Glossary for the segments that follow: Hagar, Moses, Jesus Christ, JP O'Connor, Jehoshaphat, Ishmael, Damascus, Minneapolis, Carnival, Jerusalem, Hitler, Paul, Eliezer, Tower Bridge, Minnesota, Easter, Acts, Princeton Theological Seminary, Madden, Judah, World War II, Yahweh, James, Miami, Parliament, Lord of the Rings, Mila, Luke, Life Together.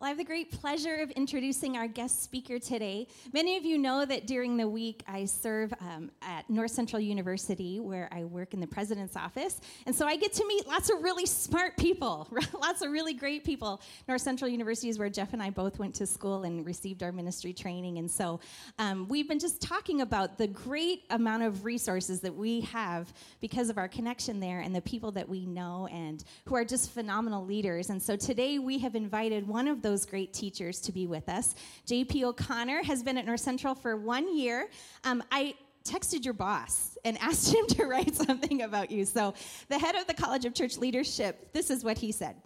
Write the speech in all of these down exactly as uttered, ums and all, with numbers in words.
Well, I have the great pleasure of introducing our guest speaker today. Many of you know that during the week I serve um, at North Central University, where I work in the president's office. And so I get to meet lots of really smart people, lots of really great people. North Central University is where Jeff and I both went to school and received our ministry training. And so um, we've been just talking about the great amount of resources that we have because of our connection there and the people that we know and who are just phenomenal leaders. And so today we have invited one of the those great teachers to be with us. J P O'Connor has been at North Central for one year. Um, I texted your boss and asked him to write something about you. So the head of the College of Church Leadership, this is what he said.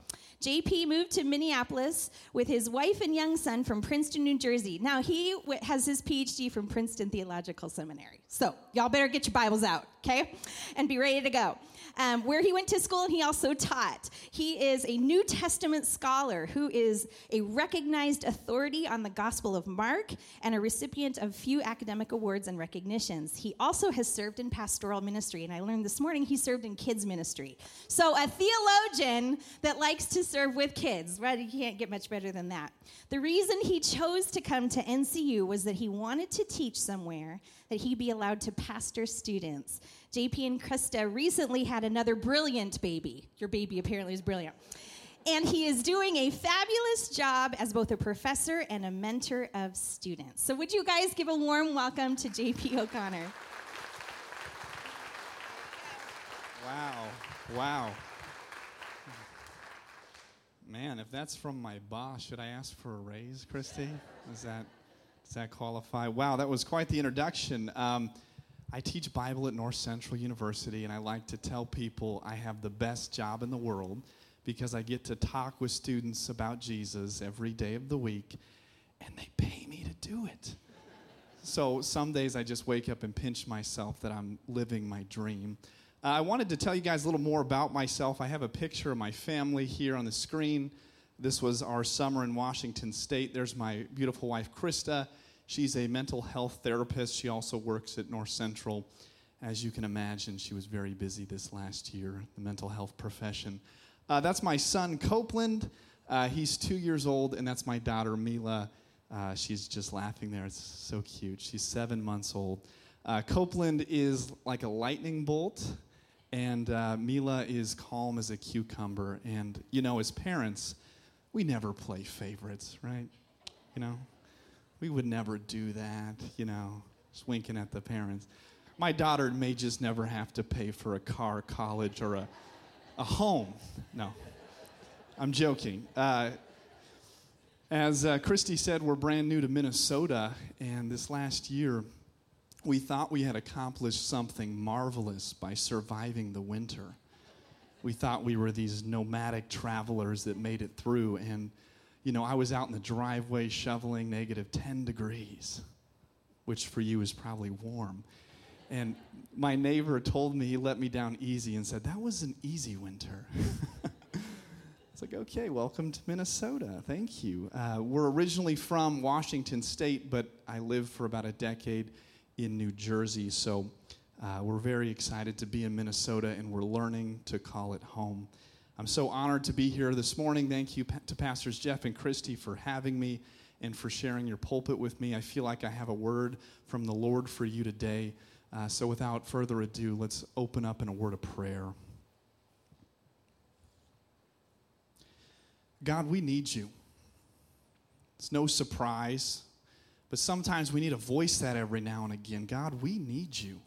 J P moved to Minneapolis with his wife and young son from Princeton, New Jersey. Now, he w- has his P H D from Princeton Theological Seminary. So y'all better get your Bibles out, okay? And be ready to go. Um, where he went to school and he also taught. He is a New Testament scholar who is a recognized authority on the Gospel of Mark and a recipient of few academic awards and recognitions. He also has served in pastoral ministry, and I learned this morning he served in kids ministry. So a theologian that likes to serve with kids, right? You can't get much better than that. The reason he chose to come to N C U was that he wanted to teach somewhere that he be allowed to pastor students. J P and Krista recently had another brilliant baby. Your baby apparently is brilliant. And he is doing a fabulous job as both a professor and a mentor of students. So would you guys give a warm welcome to J P O'Connor? Wow, wow. Man, if that's from my boss, should I ask for a raise, Christy? Is that, does that qualify? Wow, that was quite the introduction. Um, I teach Bible at North Central University, and I like to tell people I have the best job in the world because I get to talk with students about Jesus every day of the week, and they pay me to do it. So some days I just wake up and pinch myself that I'm living my dream. Uh, I wanted to tell you guys a little more about myself. I have a picture of my family here on the screen. This was our summer in Washington State. There's my beautiful wife, Krista. She's a mental health therapist. She also works at North Central. As you can imagine, she was very busy this last year, the mental health profession. Uh, that's my son, Copeland. Uh, he's two years old, and that's my daughter, Mila. Uh, she's just laughing there. It's so cute. She's seven months old. Uh, Copeland is like a lightning bolt. And uh, Mila is calm as a cucumber. And, you know, as parents, we never play favorites, right? You know, we would never do that, you know, just winking at the parents. My daughter may just never have to pay for a car, college, or a, a home. No, I'm joking. Uh, as uh, Christy said, we're brand new to Minnesota. And this last year, we thought we had accomplished something marvelous by surviving the winter. We thought we were these nomadic travelers that made it through. And, you know, I was out in the driveway shoveling negative ten degrees, which for you is probably warm. And my neighbor told me, he let me down easy and said, that was an easy winter. It's like, okay, welcome to Minnesota. Thank you. Uh, we're originally from Washington State, but I lived for about a decade in New Jersey, so uh, we're very excited to be in Minnesota, and we're learning to call it home. I'm so honored to be here this morning. Thank you pa- to Pastors Jeff and Christy for having me and for sharing your pulpit with me. I feel like I have a word from the Lord for you today, uh, so without further ado, let's open up in a word of prayer. God, we need you. It's no surprise. But sometimes we need to voice that every now and again. God, we need you.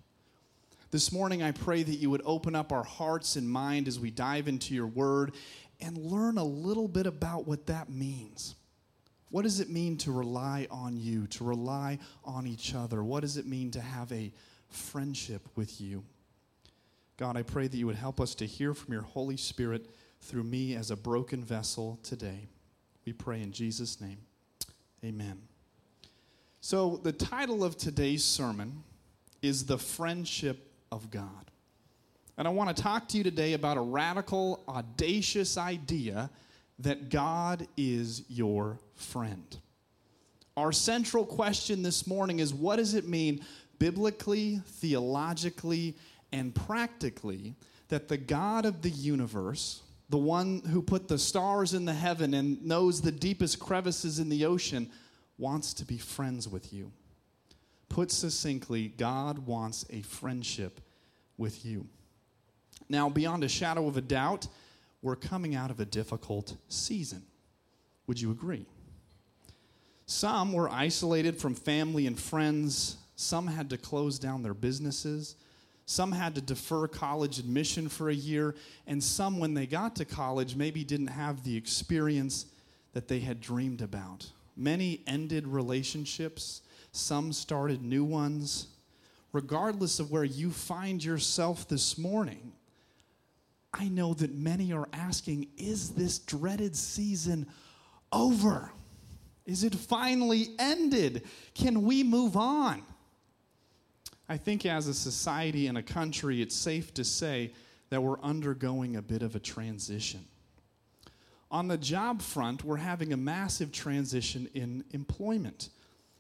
This morning, I pray that you would open up our hearts and mind as we dive into your word and learn a little bit about what that means. What does it mean to rely on you, to rely on each other? What does it mean to have a friendship with you? God, I pray that you would help us to hear from your Holy Spirit through me as a broken vessel today. We pray in Jesus' name. Amen. So the title of today's sermon is The Friendship of God. And I want to talk to you today about a radical, audacious idea that God is your friend. Our central question this morning is, what does it mean biblically, theologically, and practically that the God of the universe the one who put the stars in the heaven and knows the deepest crevices in the ocean, wants to be friends with you. Put succinctly, God wants a friendship with you. Now, beyond a shadow of a doubt, we're coming out of a difficult season. Would you agree? Some were isolated from family and friends. Some had to close down their businesses. Some had to defer college admission for a year. And some, when they got to college, maybe didn't have the experience that they had dreamed about. Many ended relationships. Some started new ones. Regardless of where you find yourself this morning, I know that many are asking, is this dreaded season over? Is it finally ended? Can we move on? I think as a society and a country, it's safe to say that we're undergoing a bit of a transition. On the job front, we're having a massive transition in employment.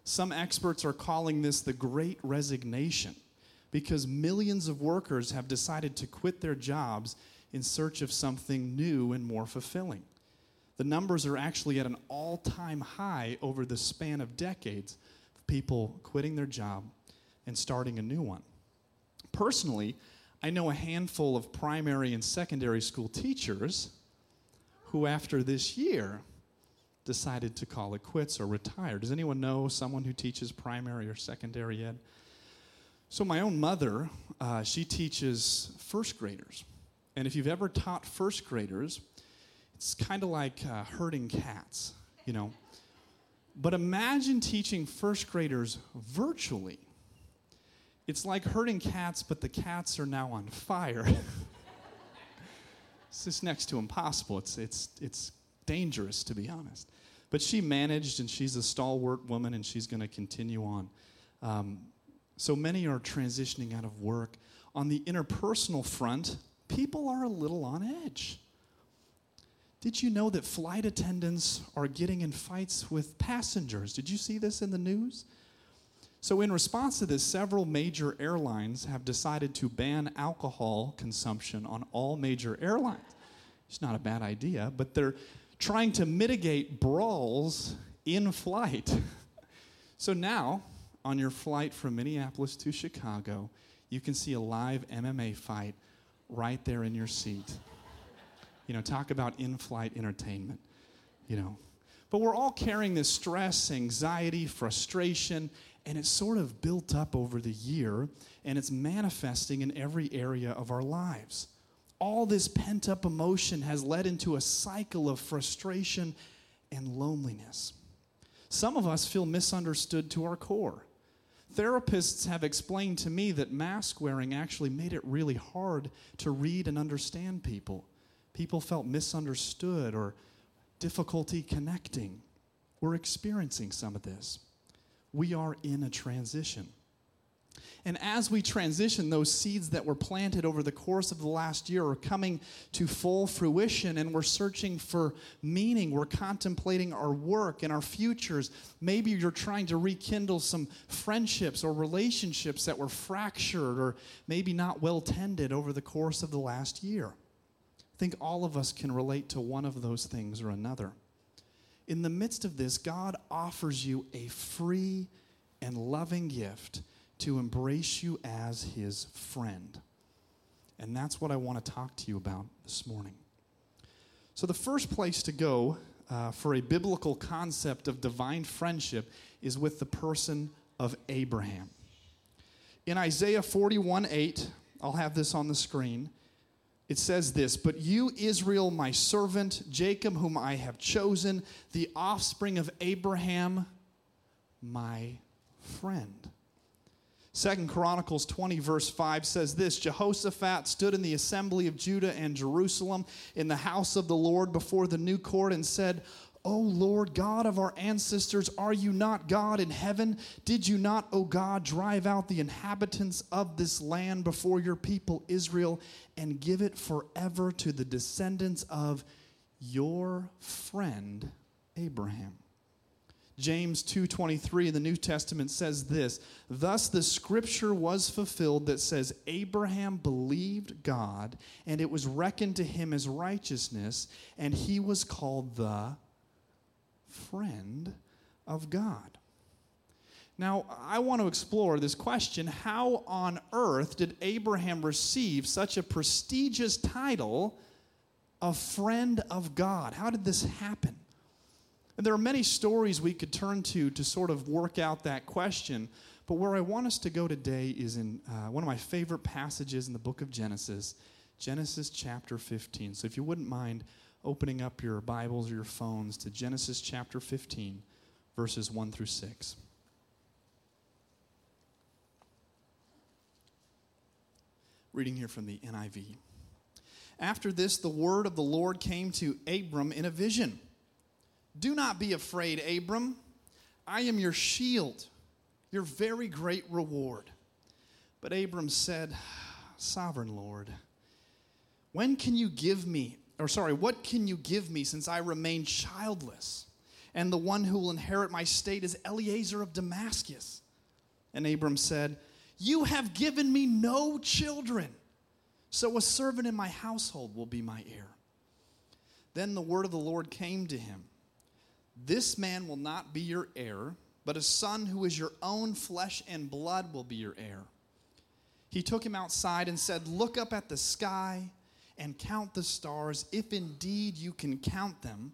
Some experts are calling this the Great Resignation because millions of workers have decided to quit their jobs in search of something new and more fulfilling. The numbers are actually at an all-time high over the span of decades of people quitting their job and starting a new one. Personally, I know a handful of primary and secondary school teachers who, after this year, decided to call it quits or retire. Does anyone know someone who teaches primary or secondary ed? So my own mother, uh, she teaches first graders. And if you've ever taught first graders, it's kind of like uh, herding cats, you know. But imagine teaching first graders virtually. It's like herding cats, but the cats are now on fire. It's just next to impossible. It's it's it's dangerous, to be honest. But she managed, and she's a stalwart woman, and she's going to continue on. Um, so many are transitioning out of work. On the interpersonal front, people are a little on edge. Did you know that flight attendants are getting in fights with passengers? Did you see this in the news? So in response to this, several major airlines have decided to ban alcohol consumption on all major airlines. It's not a bad idea, but they're trying to mitigate brawls in flight. So now, on your flight from Minneapolis to Chicago, you can see a live M M A fight right there in your seat. You know, talk about in-flight entertainment, you know. But we're all carrying this stress, anxiety, frustration, and it's sort of built up over the year, and it's manifesting in every area of our lives. All this pent-up emotion has led into a cycle of frustration and loneliness. Some of us feel misunderstood to our core. Therapists have explained to me that mask wearing actually made it really hard to read and understand people. People felt misunderstood or difficulty connecting. We're experiencing some of this. We are in a transition. And as we transition, those seeds that were planted over the course of the last year are coming to full fruition, and we're searching for meaning. We're contemplating our work and our futures. Maybe you're trying to rekindle some friendships or relationships that were fractured or maybe not well tended over the course of the last year. I think all of us can relate to one of those things or another. In the midst of this, God offers you a free and loving gift to embrace you as his friend. And that's what I want to talk to you about this morning. So the first place to go uh, for a biblical concept of divine friendship is with the person of Abraham. In Isaiah forty-one eight, I'll have this on the screen, it says this, "But you, Israel, my servant, Jacob, whom I have chosen, the offspring of Abraham, my friend." Second Chronicles twenty, verse five says this, "Jehoshaphat stood in the assembly of Judah and Jerusalem in the house of the Lord before the new court and said, 'O Lord, God of our ancestors, are you not God in heaven? Did you not, O God, drive out the inhabitants of this land before your people Israel and give it forever to the descendants of your friend Abraham?' James two twenty-three in the New Testament says this, "Thus the scripture was fulfilled that says, Abraham believed God, and it was reckoned to him as righteousness, and he was called the friend of God." Now, I want to explore this question, how on earth did Abraham receive such a prestigious title of friend of God? How did this happen? And there are many stories we could turn to to sort of work out that question, but where I want us to go today is in uh, one of my favorite passages in the book of Genesis, Genesis chapter fifteen. So if you wouldn't mind opening up your Bibles or your phones to Genesis chapter fifteen, verses one through six. Reading here from the N I V. "After this, the word of the Lord came to Abram in a vision. 'Do not be afraid, Abram. I am your shield, your very great reward.' But Abram said, 'Sovereign Lord, when can you give me, or sorry, what can you give me since I remain childless? And the one who will inherit my state is Eliezer of Damascus.' And Abram said, 'You have given me no children, so a servant in my household will be my heir.' Then the word of the Lord came to him. 'This man will not be your heir, but a son who is your own flesh and blood will be your heir.' He took him outside and said, 'Look up at the sky and count the stars, if indeed you can count them.'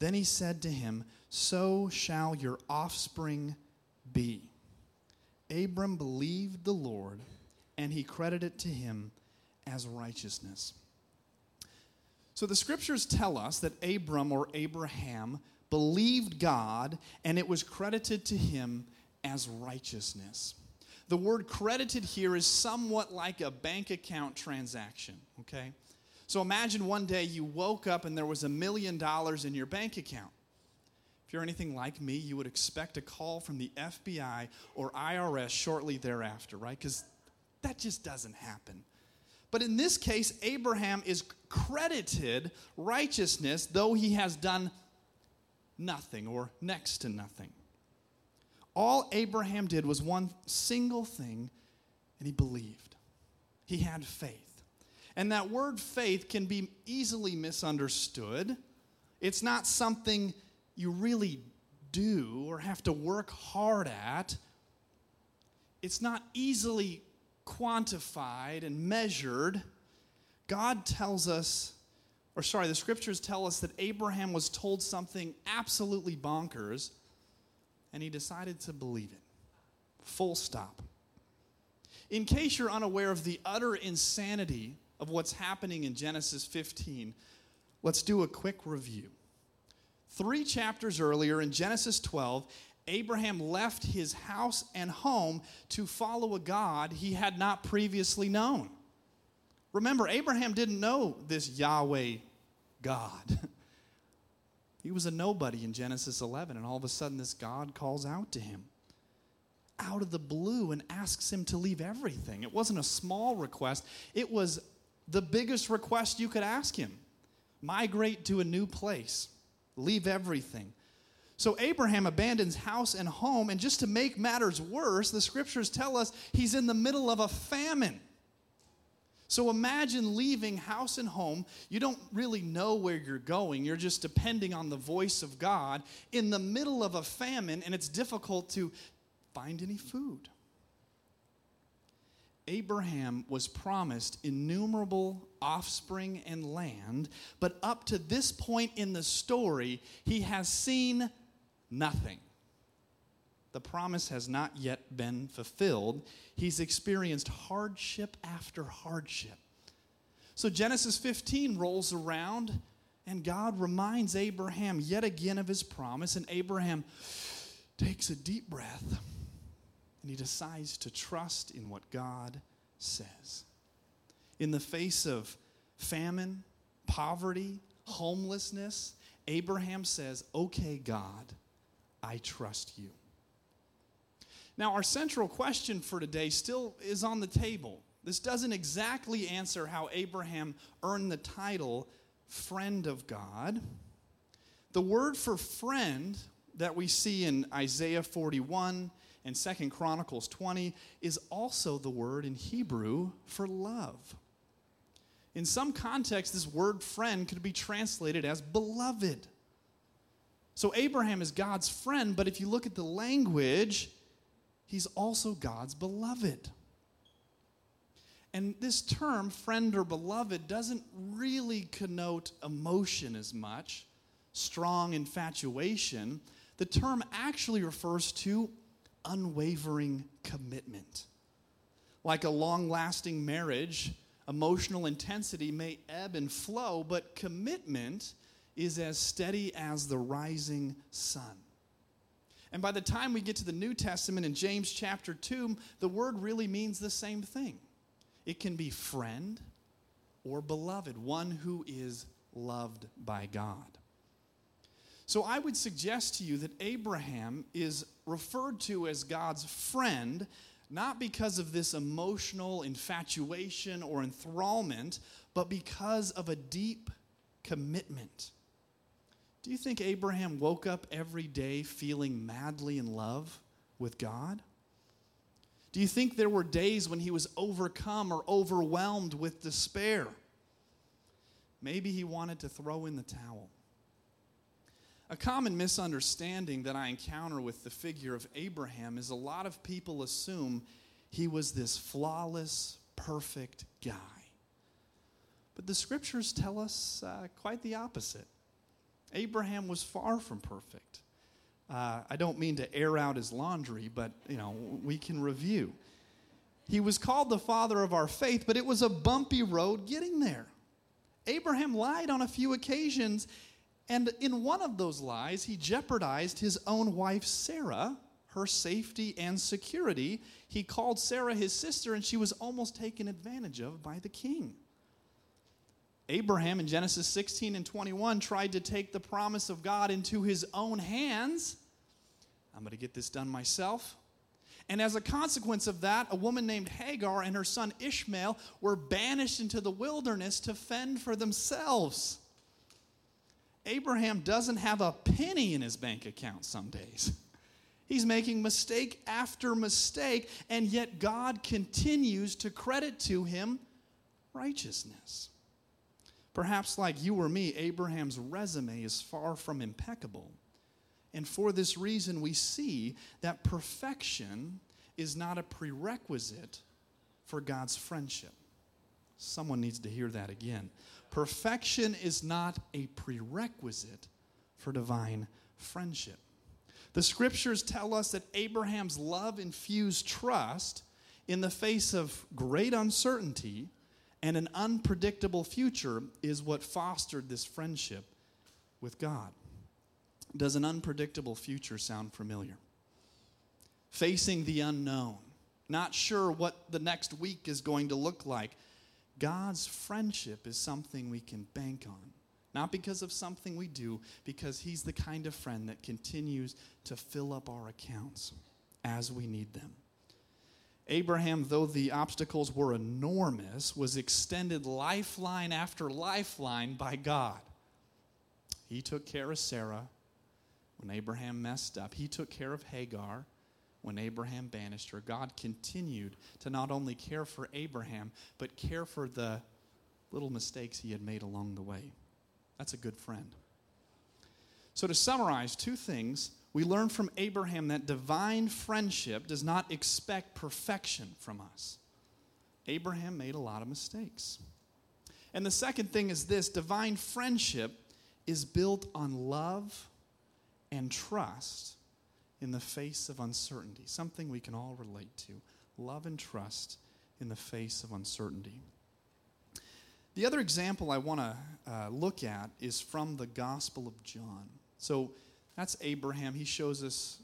Then he said to him, 'So shall your offspring be.' Abram believed the Lord, and he credited it to him as righteousness." So the scriptures tell us that Abram or Abraham believed God, and it was credited to him as righteousness. The word credited here is somewhat like a bank account transaction, okay? So imagine one day you woke up and there was a million dollars in your bank account. If you're anything like me, you would expect a call from the F B I or I R S shortly thereafter, right? Because that just doesn't happen. But in this case, Abraham is credited righteousness, though he has done nothing or next to nothing. All Abraham did was one single thing, and he believed. He had faith. And that word faith can be easily misunderstood. It's not something you really do or have to work hard at. It's not easily quantified and measured. God tells us, or sorry, the scriptures tell us that Abraham was told something absolutely bonkers, and he decided to believe it. Full stop. In case you're unaware of the utter insanity of what's happening in Genesis fifteen, let's do a quick review. Three chapters earlier, in Genesis twelve, Abraham left his house and home to follow a God he had not previously known. Remember, Abraham didn't know this Yahweh God. He was a nobody in Genesis eleven, and all of a sudden this God calls out to him out of the blue and asks him to leave everything. It wasn't a small request. It was the biggest request you could ask him. Migrate to a new place. Leave everything. So Abraham abandons house and home, and just to make matters worse, the scriptures tell us he's in the middle of a famine. So imagine leaving house and home. You don't really know where you're going. You're just depending on the voice of God in the middle of a famine, and it's difficult to find any food. Abraham was promised innumerable offspring and land, but up to this point in the story, he has seen nothing. The promise has not yet been fulfilled. He's experienced hardship after hardship. So Genesis fifteen rolls around, and God reminds Abraham yet again of his promise, and Abraham takes a deep breath. And he decides to trust in what God says. In the face of famine, poverty, homelessness, Abraham says, "Okay, God, I trust you." Now, our central question for today still is on the table. This doesn't exactly answer how Abraham earned the title friend of God. The word for friend that we see in Isaiah forty-one and Second Chronicles twenty is also the word in Hebrew for love. In some contexts, this word friend could be translated as beloved. So Abraham is God's friend, but if you look at the language, he's also God's beloved. And this term, friend or beloved, doesn't really connote emotion as much, strong infatuation. The term actually refers to unwavering commitment. Like a long-lasting marriage, emotional intensity may ebb and flow, but commitment is as steady as the rising sun. And by the time we get to the New Testament in James chapter two, the word really means the same thing. It can be friend or beloved, one who is loved by God. So I would suggest to you that Abraham is referred to as God's friend, not because of this emotional infatuation or enthrallment, but because of a deep commitment. Do you think Abraham woke up every day feeling madly in love with God? Do you think there were days when he was overcome or overwhelmed with despair? Maybe he wanted to throw in the towel. A common misunderstanding that I encounter with the figure of Abraham is a lot of people assume he was this flawless, perfect guy. But the scriptures tell us uh, quite the opposite. Abraham was far from perfect. Uh, I don't mean to air out his laundry, but, you know, we can review. He was called the father of our faith, but it was a bumpy road getting there. Abraham lied on a few occasions. And in one of those lies, he jeopardized his own wife, Sarah, her safety and security. He called Sarah his sister, and she was almost taken advantage of by the king. Abraham, in Genesis sixteen and twenty-one, tried to take the promise of God into his own hands. I'm going to get this done myself. And as a consequence of that, a woman named Hagar and her son Ishmael were banished into the wilderness to fend for themselves. Abraham doesn't have a penny in his bank account some days. He's making mistake after mistake, and yet God continues to credit to him righteousness. Perhaps like you or me, Abraham's resume is far from impeccable. And for this reason, we see that perfection is not a prerequisite for God's friendship. Someone needs to hear that again. Perfection is not a prerequisite for divine friendship. The scriptures tell us that Abraham's love-infused trust in the face of great uncertainty and an unpredictable future is what fostered this friendship with God. Does an unpredictable future sound familiar? Facing the unknown, not sure what the next week is going to look like, God's friendship is something we can bank on, not because of something we do, because he's the kind of friend that continues to fill up our accounts as we need them. Abraham, though the obstacles were enormous, was extended lifeline after lifeline by God. He took care of Sarah when Abraham messed up. He took care of Hagar when Abraham banished her. God continued to not only care for Abraham, but care for the little mistakes he had made along the way. That's a good friend. So to summarize, two things. We learn from Abraham that divine friendship does not expect perfection from us. Abraham made a lot of mistakes. And the second thing is this: divine friendship is built on love and trust in the face of uncertainty, something we can all relate to. Love and trust in the face of uncertainty. The other example I want to uh, look at is from the Gospel of John. So that's Abraham. He shows us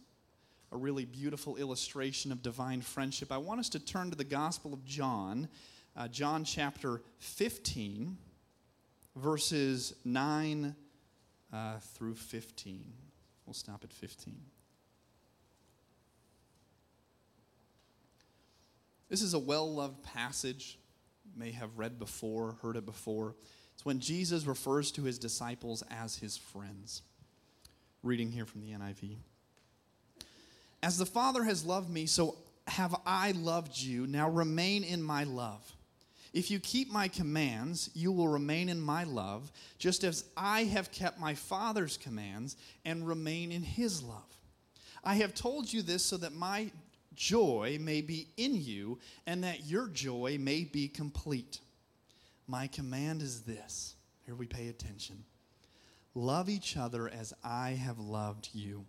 a really beautiful illustration of divine friendship. I want us to turn to the Gospel of John, uh, John chapter fifteen, verses nine uh, through fifteen. We'll stop at fifteen. This is a well-loved passage. You may have read before, heard it before. It's when Jesus refers to his disciples as his friends. reading here from the N I V. As the Father has loved me, so have I loved you. Now remain in my love. If you keep my commands, you will remain in my love, just as I have kept my Father's commands and remain in his love. I have told you this so that my joy may be in you and that your joy may be complete. My command is this. Here we pay attention. Love each other as I have loved you.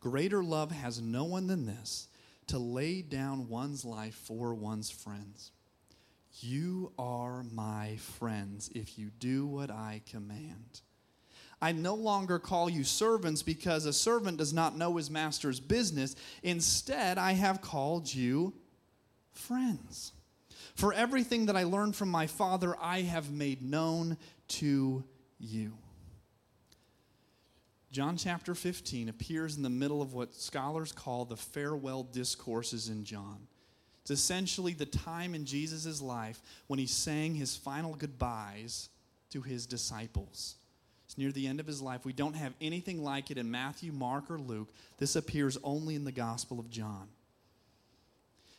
Greater love has no one than this, to lay down one's life for one's friends. You are my friends if you do what I command. I no longer call you servants because a servant does not know his master's business. Instead, I have called you friends. For everything that I learned from my Father, I have made known to you. John chapter fifteen appears in the middle of what scholars call the farewell discourses in John. It's essentially the time in Jesus' life when he's saying his final goodbyes to his disciples. It's near the end of his life. We don't have anything like it in Matthew, Mark, or Luke. This appears only in the Gospel of John.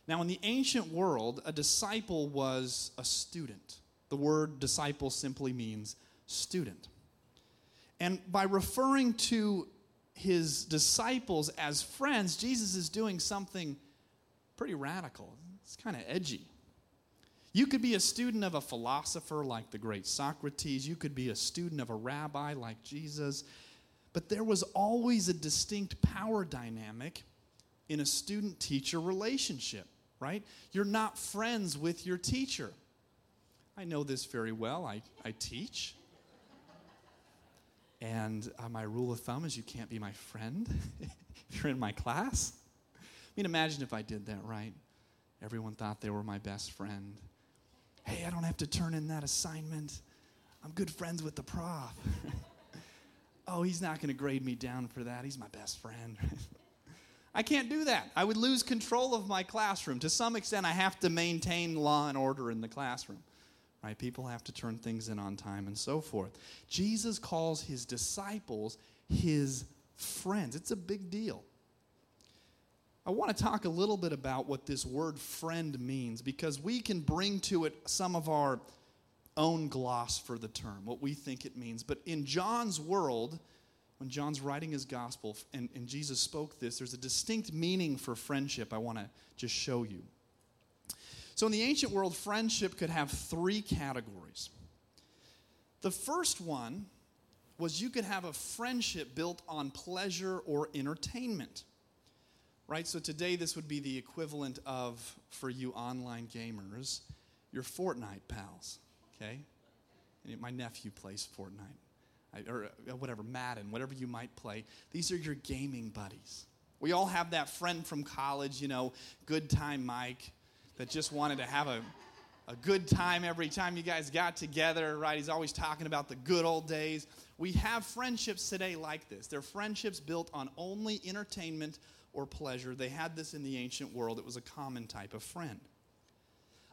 Now, in the ancient world, a disciple was a student. The word disciple simply means student. And by referring to his disciples as friends, Jesus is doing something pretty radical. It's kind of edgy. You could be a student of a philosopher like the great Socrates. You could be a student of a rabbi like Jesus. But there was always a distinct power dynamic in a student-teacher relationship, right? You're not friends with your teacher. I know this very well. I, I teach. And uh, my rule of thumb is you can't be my friend if you're in my class. I mean, imagine if I did that, right? Everyone thought they were my best friend. Hey, I don't have to turn in that assignment. I'm good friends with the prof. Oh, he's not going to grade me down for that. He's my best friend. I can't do that. I would lose control of my classroom. To some extent, I have to maintain law and order in the classroom, right? People have to turn things in on time and so forth. Jesus calls his disciples his friends. It's a big deal. I want to talk a little bit about what this word friend means, because we can bring to it some of our own gloss for the term, what we think it means. But in John's world, when John's writing his gospel and, and Jesus spoke this, there's a distinct meaning for friendship I want to just show you. So in the ancient world, friendship could have three categories. The first one was you could have a friendship built on pleasure or entertainment. Right, so today this would be the equivalent of, for you online gamers, your Fortnite pals, okay? And my nephew plays Fortnite, I, or whatever, Madden, whatever you might play. These are your gaming buddies. We all have that friend from college, you know, good time Mike, that just wanted to have a, a good time every time you guys got together, right? He's always talking about the good old days. We have friendships today like this. They're friendships built on only entertainment or pleasure. They had this in the ancient world. It was a common type of friend.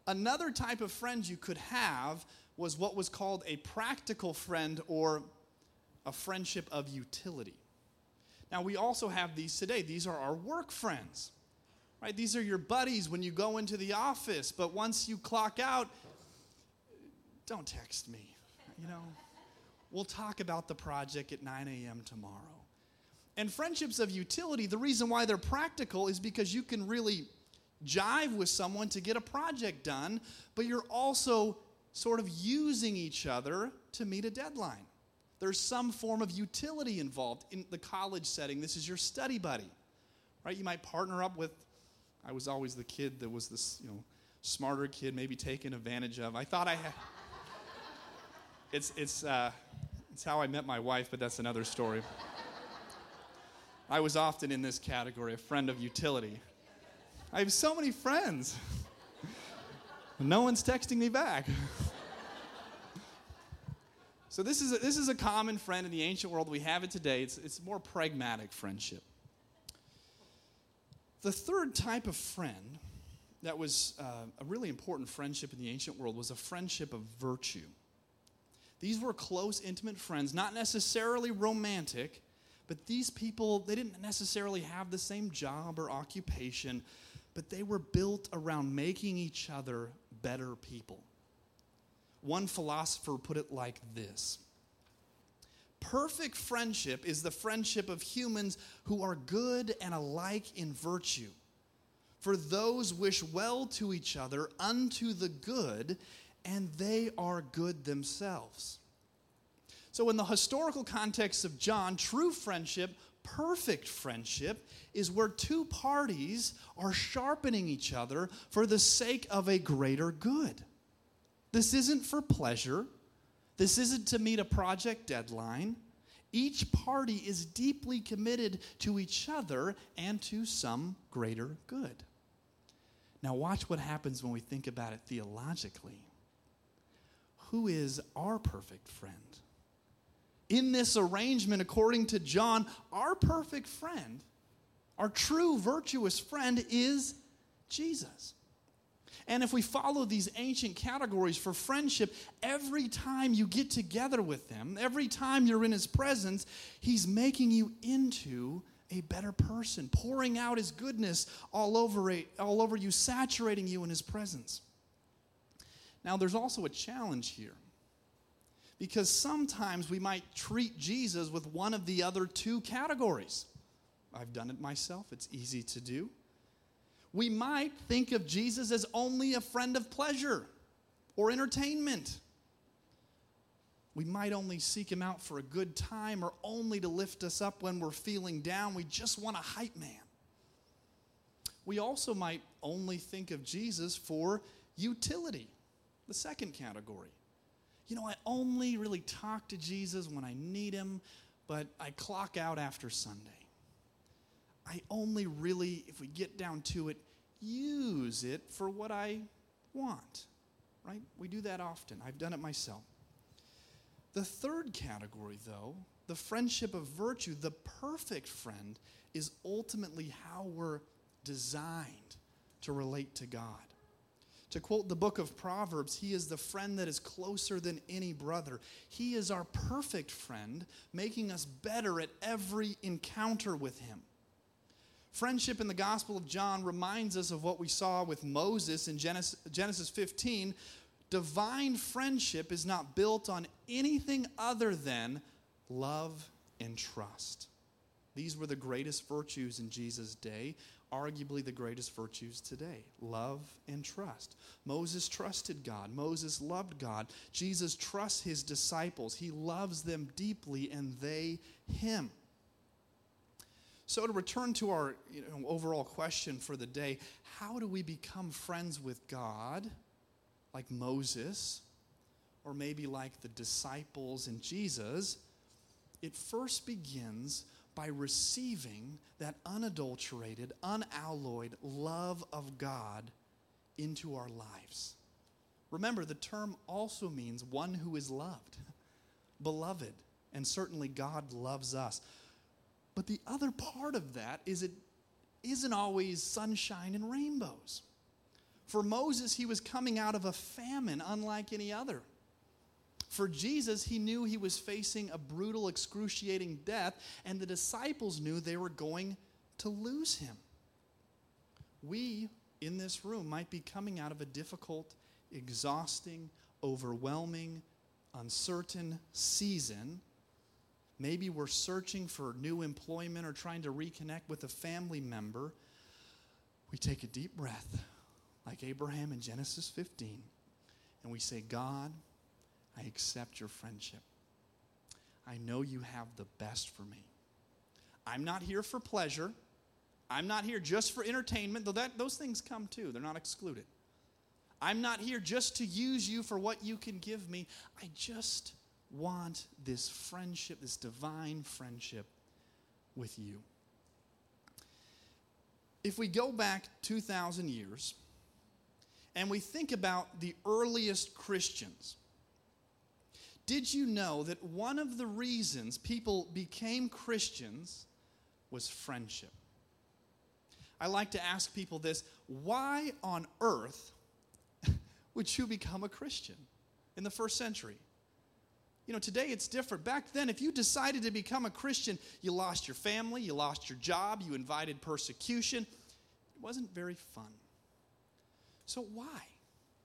Another type of friend you could have was what was called a practical friend, or a friendship of utility. Now, we also have these today. These are our work friends, right? These are your buddies when you go into the office, but once you clock out, don't text me. You know, we'll talk about the project at nine a.m. tomorrow. And friendships of utility, the reason why they're practical is because you can really jive with someone to get a project done, but you're also sort of using each other to meet a deadline. There's some form of utility involved. In the college setting, this is your study buddy, right? You might partner up with, I was always the kid that was this, you know, smarter kid, maybe taken advantage of. I thought I had, it's, it's, uh, it's how I met my wife, but that's another story. I was often in this category, a friend of utility. I have so many friends. No one's texting me back. So this is a, this is a common friend in the ancient world. We have it today. It's, it's more pragmatic friendship. The third type of friend that was uh, a really important friendship in the ancient world was a friendship of virtue. These were close, intimate friends, not necessarily romantic, But these people, they didn't necessarily have the same job or occupation, but they were built around making each other better people. One philosopher put it like this: perfect friendship is the friendship of humans who are good and alike in virtue. For those wish well to each other unto the good, and they are good themselves. So in the historical context of John, true friendship, perfect friendship, is where two parties are sharpening each other for the sake of a greater good. This isn't for pleasure. This isn't to meet a project deadline. Each party is deeply committed to each other and to some greater good. Now watch what happens when we think about it theologically. Who is our perfect friend? In this arrangement, according to John, our perfect friend, our true virtuous friend, is Jesus. And if we follow these ancient categories for friendship, every time you get together with him, every time you're in his presence, he's making you into a better person, pouring out his goodness all over it, all over you, saturating you in his presence. Now, there's also a challenge here, because sometimes we might treat Jesus with one of the other two categories. I've done it myself. It's easy to do. We might think of Jesus as only a friend of pleasure or entertainment. We might only seek him out for a good time or only to lift us up when we're feeling down. We just want a hype man. We also might only think of Jesus for utility, the second category. You know, I only really talk to Jesus when I need him, but I clock out after Sunday. I only really, if we get down to it, use it for what I want, right? We do that often. I've done it myself. The third category, though, the friendship of virtue, the perfect friend, is ultimately how we're designed to relate to God. To quote the book of Proverbs, he is the friend that is closer than any brother. He is our perfect friend, making us better at every encounter with him. Friendship in the Gospel of John reminds us of what we saw with Moses in Genesis fifteen. Divine friendship is not built on anything other than love and trust. These were the greatest virtues in Jesus' day, arguably the greatest virtues today: love and trust. Moses trusted God. Moses loved God. Jesus trusts his disciples. He loves them deeply, and they him. So to return to our you know, overall question for the day, how do we become friends with God, like Moses, or maybe like the disciples and Jesus? It first begins by receiving that unadulterated, unalloyed love of God into our lives. Remember, the term also means one who is loved, beloved, and certainly God loves us. But the other part of that is it isn't always sunshine and rainbows. For Moses, he was coming out of a famine unlike any other. For Jesus, he knew he was facing a brutal, excruciating death, and the disciples knew they were going to lose him. We, in this room, might be coming out of a difficult, exhausting, overwhelming, uncertain season. Maybe we're searching for new employment or trying to reconnect with a family member. We take a deep breath, like Abraham in Genesis fifteen, and we say, God, I accept your friendship. I know you have the best for me. I'm not here for pleasure. I'm not here just for entertainment, though that, those things come too. They're not excluded. I'm not here just to use you for what you can give me. I just want this friendship, this divine friendship with you. If we go back two thousand years and we think about the earliest Christians, did you know that one of the reasons people became Christians was friendship? I like to ask people this: why on earth would you become a Christian in the first century? You know, today it's different. Back then, if you decided to become a Christian, you lost your family, you lost your job, you invited persecution. It wasn't very fun. So why?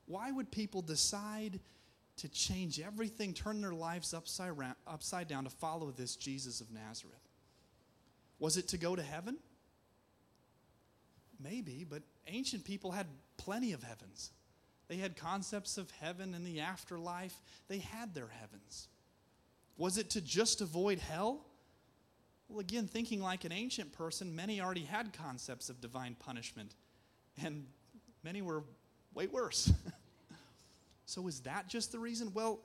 Why would people decide to change everything, turn their lives upside, round, upside down to follow this Jesus of Nazareth? Was it to go to heaven? Maybe, but ancient people had plenty of heavens. They had concepts of heaven and the afterlife. They had their heavens. Was it to just avoid hell? Well, again, thinking like an ancient person, many already had concepts of divine punishment, and many were way worse. So is that just the reason? Well,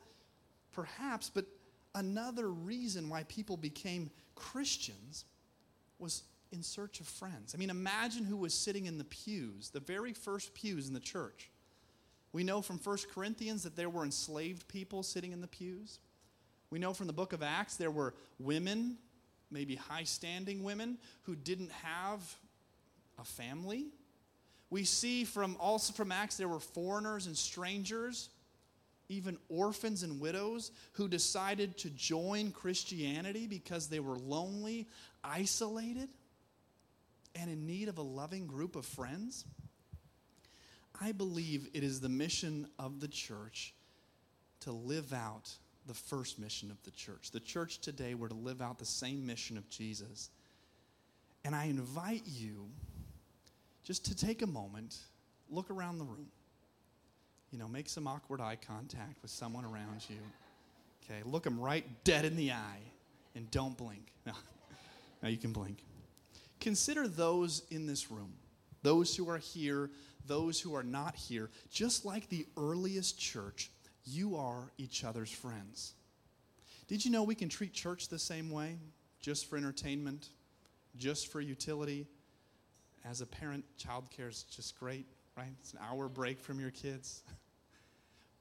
perhaps, but another reason why people became Christians was in search of friends. I mean, imagine who was sitting in the pews, the very first pews in the church. We know from First Corinthians that there were enslaved people sitting in the pews. We know from the book of Acts there were women, maybe high-standing women, who didn't have a family. We see from also from Acts there were foreigners and strangers, even orphans and widows, who decided to join Christianity because they were lonely, isolated, and in need of a loving group of friends. I believe it is the mission of the church to live out the first mission of the church. The church today were to live out the same mission of Jesus. And I invite you just to take a moment, look around the room. You know, make some awkward eye contact with someone around you. Okay, look them right dead in the eye and don't blink. No, no, you can blink. Consider those in this room, those who are here, those who are not here. Just like the earliest church, you are each other's friends. Did you know we can treat church the same way? Just for entertainment, just for utility. As a parent, childcare is just great, right? It's an hour break from your kids.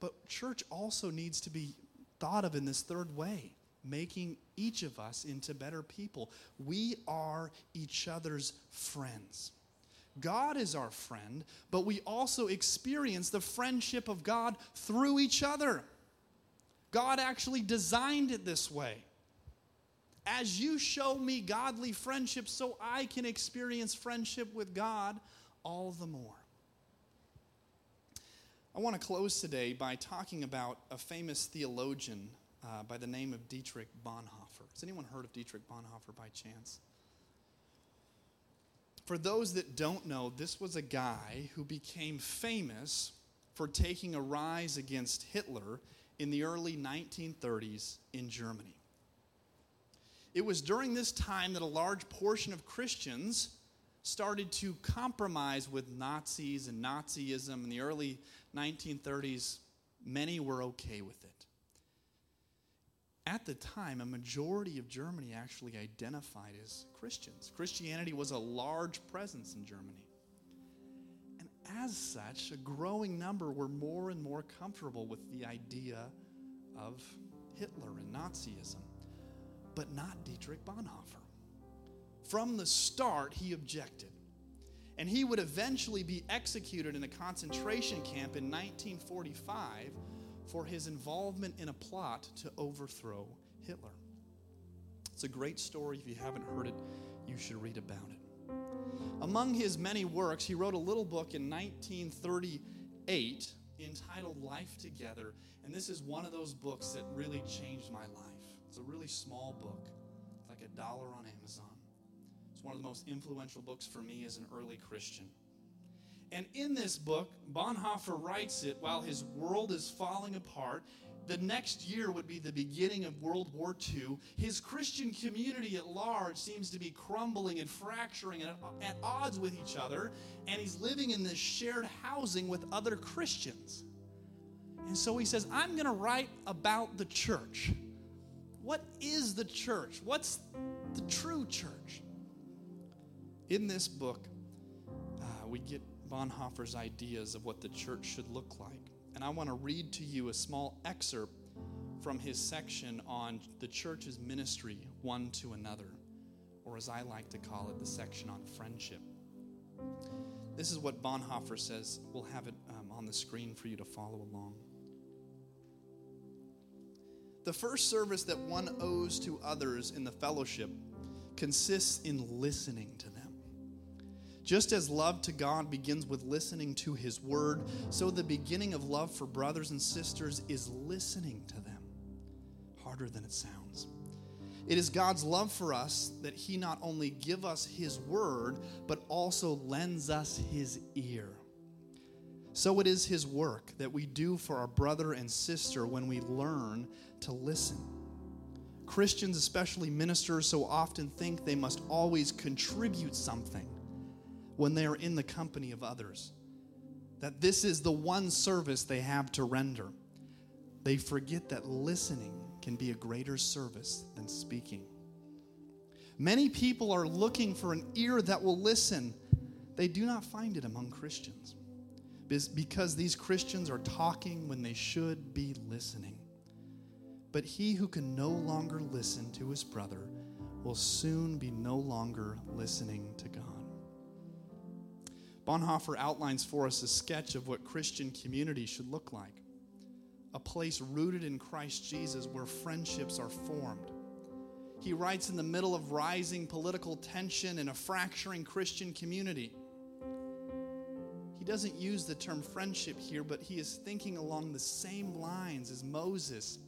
But church also needs to be thought of in this third way, making each of us into better people. We are each other's friends. God is our friend, but we also experience the friendship of God through each other. God actually designed it this way. As you show me godly friendship, so I can experience friendship with God all the more. I want to close today by talking about a famous theologian uh, by the name of Dietrich Bonhoeffer. Has anyone heard of Dietrich Bonhoeffer by chance? For those that don't know, this was a guy who became famous for taking a rise against Hitler in the early nineteen thirties in Germany. It was during this time that a large portion of Christians started to compromise with Nazis and Nazism. In the early nineteen thirties, many were okay with it. At the time, a majority of Germany actually identified as Christians. Christianity was a large presence in Germany. And as such, a growing number were more and more comfortable with the idea of Hitler and Nazism. But not Dietrich Bonhoeffer. From the start, he objected. And he would eventually be executed in a concentration camp in nineteen forty-five for his involvement in a plot to overthrow Hitler. It's a great story. If you haven't heard it, you should read about it. Among his many works, he wrote a little book in nineteen thirty-eight entitled Life Together. And this is one of those books that really changed my life. It's a really small book, like a dollar on Amazon. It's one of the most influential books for me as an early Christian. And in this book, Bonhoeffer writes it while his world is falling apart. The next year would be the beginning of World War Two. His Christian community at large seems to be crumbling and fracturing and at odds with each other. And he's living in this shared housing with other Christians. And so he says, I'm going to write about the church. What is the church? What's the true church? In this book, uh, we get Bonhoeffer's ideas of what the church should look like. And I want to read to you a small excerpt from his section on the church's ministry one to another, or as I like to call it, the section on friendship. This is what Bonhoeffer says. We'll have it um, on the screen for you to follow along. The first service that one owes to others in the fellowship consists in listening to them. Just as love to God begins with listening to his word, so the beginning of love for brothers and sisters is listening to them. Harder than it sounds. It is God's love for us that he not only gives us his word, but also lends us his ear. So it is his work that we do for our brother and sister when we learn to listen. Christians, especially ministers, so often think they must always contribute something when they are in the company of others, that this is the one service they have to render. They forget that listening can be a greater service than speaking. Many people are looking for an ear that will listen. They do not find it among Christians because these Christians are talking when they should be listening. But he who can no longer listen to his brother will soon be no longer listening to God. Bonhoeffer outlines for us a sketch of what Christian community should look like, a place rooted in Christ Jesus where friendships are formed. He writes, in the middle of rising political tension and a fracturing Christian community, he doesn't use the term friendship here, but he is thinking along the same lines as Moses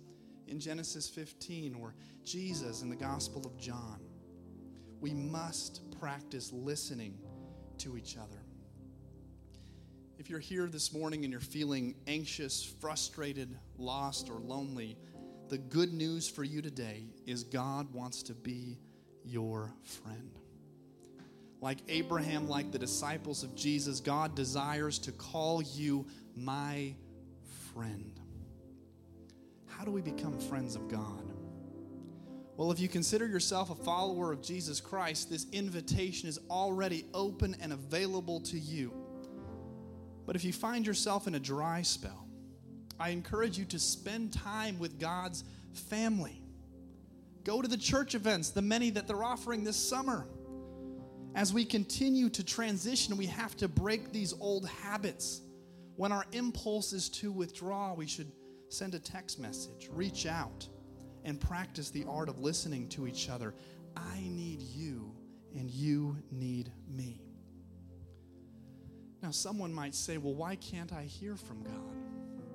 in Genesis fifteen or Jesus in the Gospel of John. We must practice listening to each other. If you're here this morning and you're feeling anxious, frustrated, lost, or lonely, the good news for you today is God wants to be your friend. Like Abraham, like the disciples of Jesus, God desires to call you my friend. How do we become friends of God? Well, if you consider yourself a follower of Jesus Christ, this invitation is already open and available to you. But if you find yourself in a dry spell, I encourage you to spend time with God's family. Go to the church events, the many that they're offering this summer. As we continue to transition, we have to break these old habits. When our impulse is to withdraw, we should send a text message, reach out, and practice the art of listening to each other. I need you, and you need me. Now, someone might say, well, why can't I hear from God?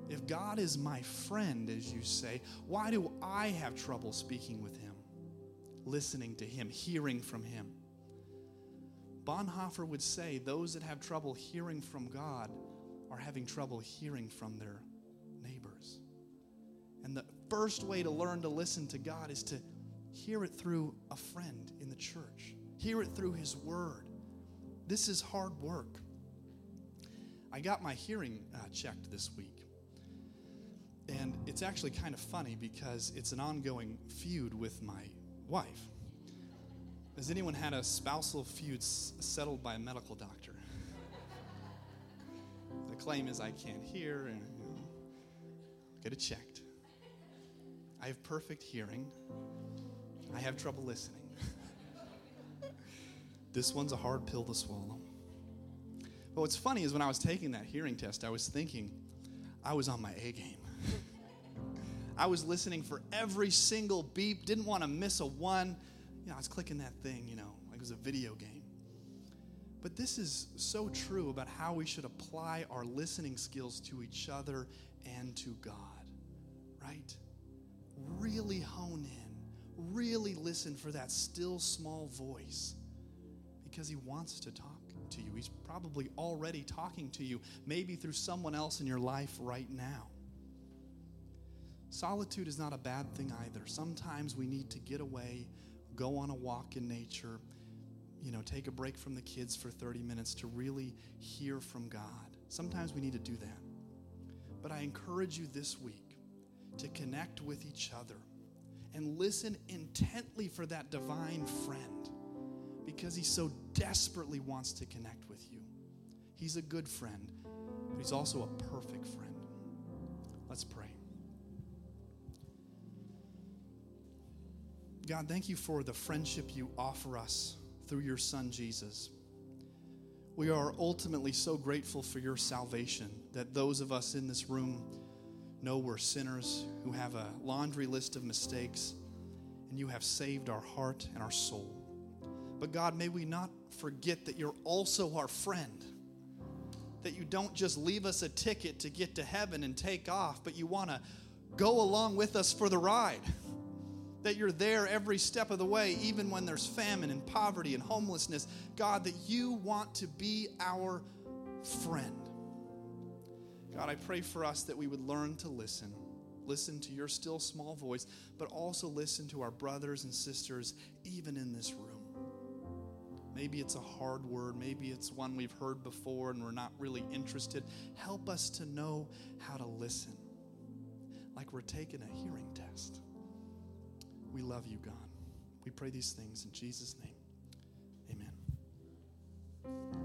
If God is my friend, as you say, why do I have trouble speaking with him, listening to him, hearing from him? Bonhoeffer would say those that have trouble hearing from God are having trouble hearing from their neighbors. And the first way to learn to listen to God is to hear it through a friend in the church. Hear it through his word. This is hard work. I got my hearing uh, checked this week, and it's actually kind of funny because it's an ongoing feud with my wife. Has anyone had a spousal feud s- settled by a medical doctor? The claim is I can't hear, and you know, get it checked. I have perfect hearing. I have trouble listening. This one's a hard pill to swallow. But what's funny is when I was taking that hearing test, I was thinking I was on my A game. I was listening for every single beep, didn't want to miss a one. You know, I was clicking that thing, you know, like it was a video game. But this is so true about how we should apply our listening skills to each other and to God, right? Really hone in, really listen for that still small voice, because he wants to talk to you. He's probably already talking to you, maybe through someone else in your life right now. Solitude is not a bad thing either. Sometimes we need to get away, go on a walk in nature, you know, take a break from the kids for thirty minutes to really hear from God. Sometimes we need to do that. But I encourage you this week to connect with each other and listen intently for that divine friend, because he so desperately wants to connect with you. He's a good friend, but he's also a perfect friend. Let's pray. God, thank you for the friendship you offer us through your son, Jesus. We are ultimately so grateful for your salvation that those of us in this room know we're sinners who have a laundry list of mistakes, and you have saved our heart and our soul. But God, may we not forget that you're also our friend, that you don't just leave us a ticket to get to heaven and take off, but you want to go along with us for the ride, that you're there every step of the way, even when there's famine and poverty and homelessness. God, that you want to be our friend. God, I pray for us that we would learn to listen. Listen to your still small voice, but also listen to our brothers and sisters, even in this room. Maybe it's a hard word. Maybe it's one we've heard before and we're not really interested. Help us to know how to listen, like we're taking a hearing test. We love you, God. We pray these things in Jesus' name. Amen.